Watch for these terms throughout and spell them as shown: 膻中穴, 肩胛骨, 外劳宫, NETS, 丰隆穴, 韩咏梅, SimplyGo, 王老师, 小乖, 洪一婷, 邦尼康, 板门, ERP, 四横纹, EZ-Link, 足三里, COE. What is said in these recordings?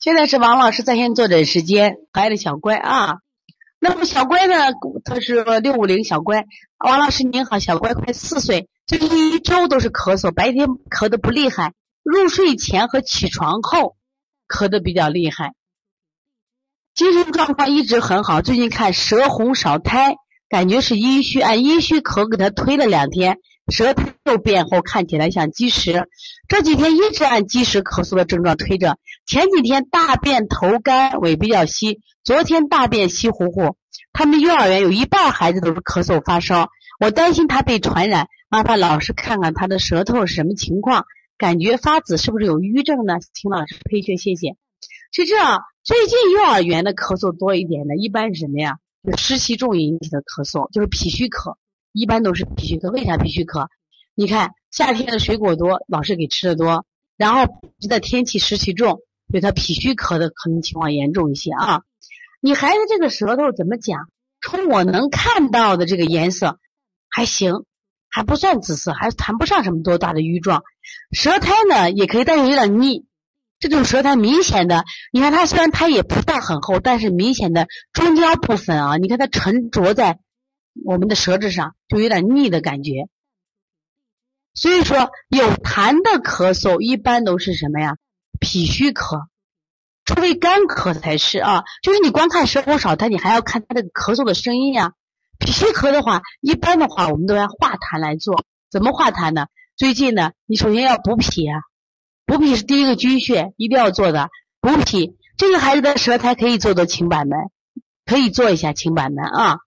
现在是王老师在线坐诊时间，孩子小乖啊。那么小乖呢，他是650小乖。王老师您好，小乖快4岁，最近1周都是咳嗽，白天咳得不厉害，入睡前和起床后咳得比较厉害。精神状况一直很好，最近看舌红少苔，感觉是阴虚，按阴虚咳给他推了2天，舌苔又变厚，看起来像积食。这几天一直按积食咳嗽的症状推着，前几天大便头干，尾比较稀，昨天大便稀糊糊。他们幼儿园有1半孩子都是咳嗽发烧，我担心他被传染，麻烦老师看看他的舌头是什么情况，感觉发紫是不是有抑郁症呢？请老师配穴，谢谢。是这样，最近幼儿园的咳嗽多一点的，一般是什么呀？就湿气重引起的咳嗽，就是脾虚咳。一般都是脾虚咳，为啥脾虚咳？你看夏天的水果多，老是给吃的多，然后的天气湿气重，所以他脾虚咳的可能情况严重一些啊。你孩子这个舌头怎么讲？从我能看到的这个颜色，还行，还不算紫色，还谈不上什么多大的瘀状。舌苔呢，也可以，但是有点腻。这种舌苔明显的，你看它虽然它也不大很厚，但是明显的中焦部分啊，你看它沉着在我们的舌质上，就有点腻的感觉。所以说有痰的咳嗽一般都是什么呀？脾虚咳，除非干咳才是啊。就是你光看舌红少苔，你还要看它这个咳嗽的声音呀。脾虚咳的话，一般的话我们都要化痰来做。怎么化痰呢？最近呢，你首先要补脾啊，补脾是第一个军穴，一定要做的补脾。这个孩子的舌苔可以做做清板门，可以做一下清板门啊。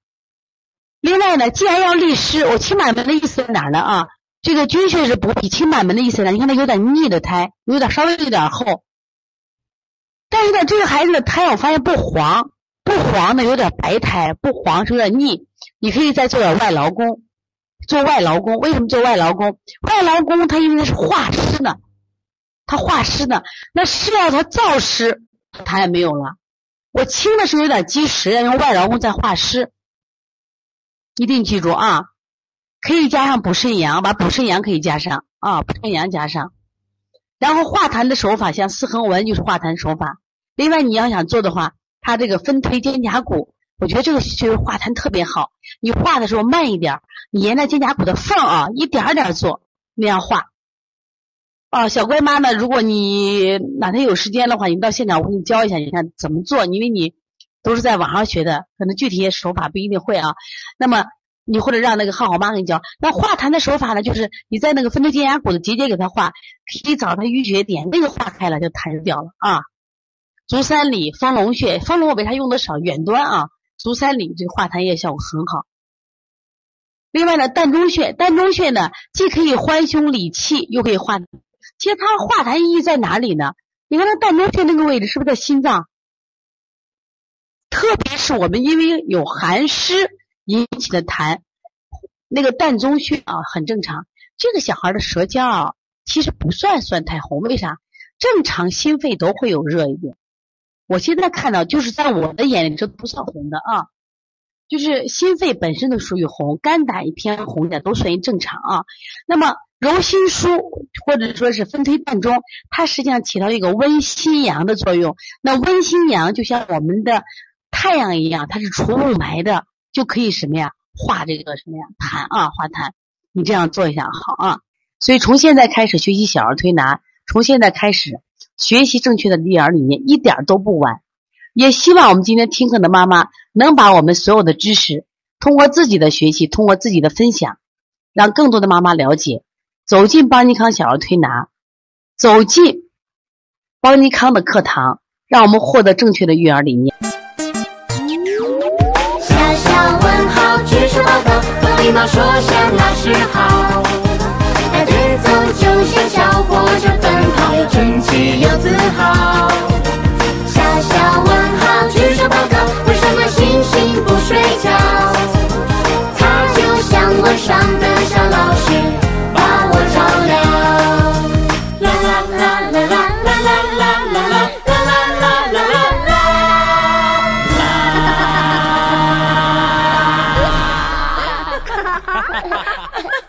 另外呢，既然要利湿，我清板门的意思在哪呢啊？这个军穴是补脾，清板门的意思在哪？你看它有点腻的苔，有点稍微有点厚，但是呢，这个孩子的苔我发现不黄的有点白苔，不黄是有点腻，你可以再做点外劳宫，做外劳宫。为什么做外劳宫？外劳宫它因为它是化湿呢，它化湿呢，那湿要它燥湿，它也没有了。我清的是有点积食，要用外劳宫再化湿。一定记住啊，可以加上补肾阳，把补肾阳可以加上啊，补肾阳加上。然后化痰的手法，像四横纹就是化痰手法。另外你要想做的话，它这个分推肩胛骨，我觉得这个就是化痰特别好。你化的时候慢一点，你沿着肩胛骨的缝啊，一点点做，那样化。啊，小乖妈呢，如果你哪天有时间的话，你到现场我给你教一下，你看怎么做，因为你都是在网上学的，可能具体手法不一定会啊。那么你或者让那个浩浩妈给你教。那化痰的手法呢，就是你在那个分推肩胛骨的结节给它化，可以找它淤血点，那个化开了就痰就掉了啊。足三里、丰隆穴，丰隆我为啥用的少？远端啊，足三里这个化痰液效果很好。另外呢，膻中穴，膻中穴呢既可以欢胸理气，又可以化。其实它化痰意义在哪里呢？你看它膻中穴那个位置是不是在心脏？特别是我们因为有寒湿引起的痰，那个膻中穴啊很正常。这个小孩的舌尖啊，其实不算太红，为啥？正常心肺都会有热一点。我现在看到就是在我的眼里这不算红的啊，就是心肺本身都属于红，肝胆也偏红的都算于正常啊。那么揉心腧或者说是分推膻中，它实际上起到一个温心阳的作用。那温心阳就像我们的太阳一样，它是除雾霾的，就可以什么呀？化这个什么呀？痰啊，化痰。你这样做一下好啊。所以从现在开始学习小儿推拿，从现在开始学习正确的育儿理念，一点都不晚。也希望我们今天听课的妈妈能把我们所有的知识通过自己的学习，通过自己的分享，让更多的妈妈了解，走进邦尼康小儿推拿，走进邦尼康的课堂，让我们获得正确的育儿理念。礼貌说声老师好，那奔走就像小火车奔跑，又争气又自豪。小小问号，举手报告，为什么星星不睡觉？它就像晚上的小老师，把我照亮。啦啦啦啦啦啦啦啦啦啦啦啦啦。哈哈哈哈哈。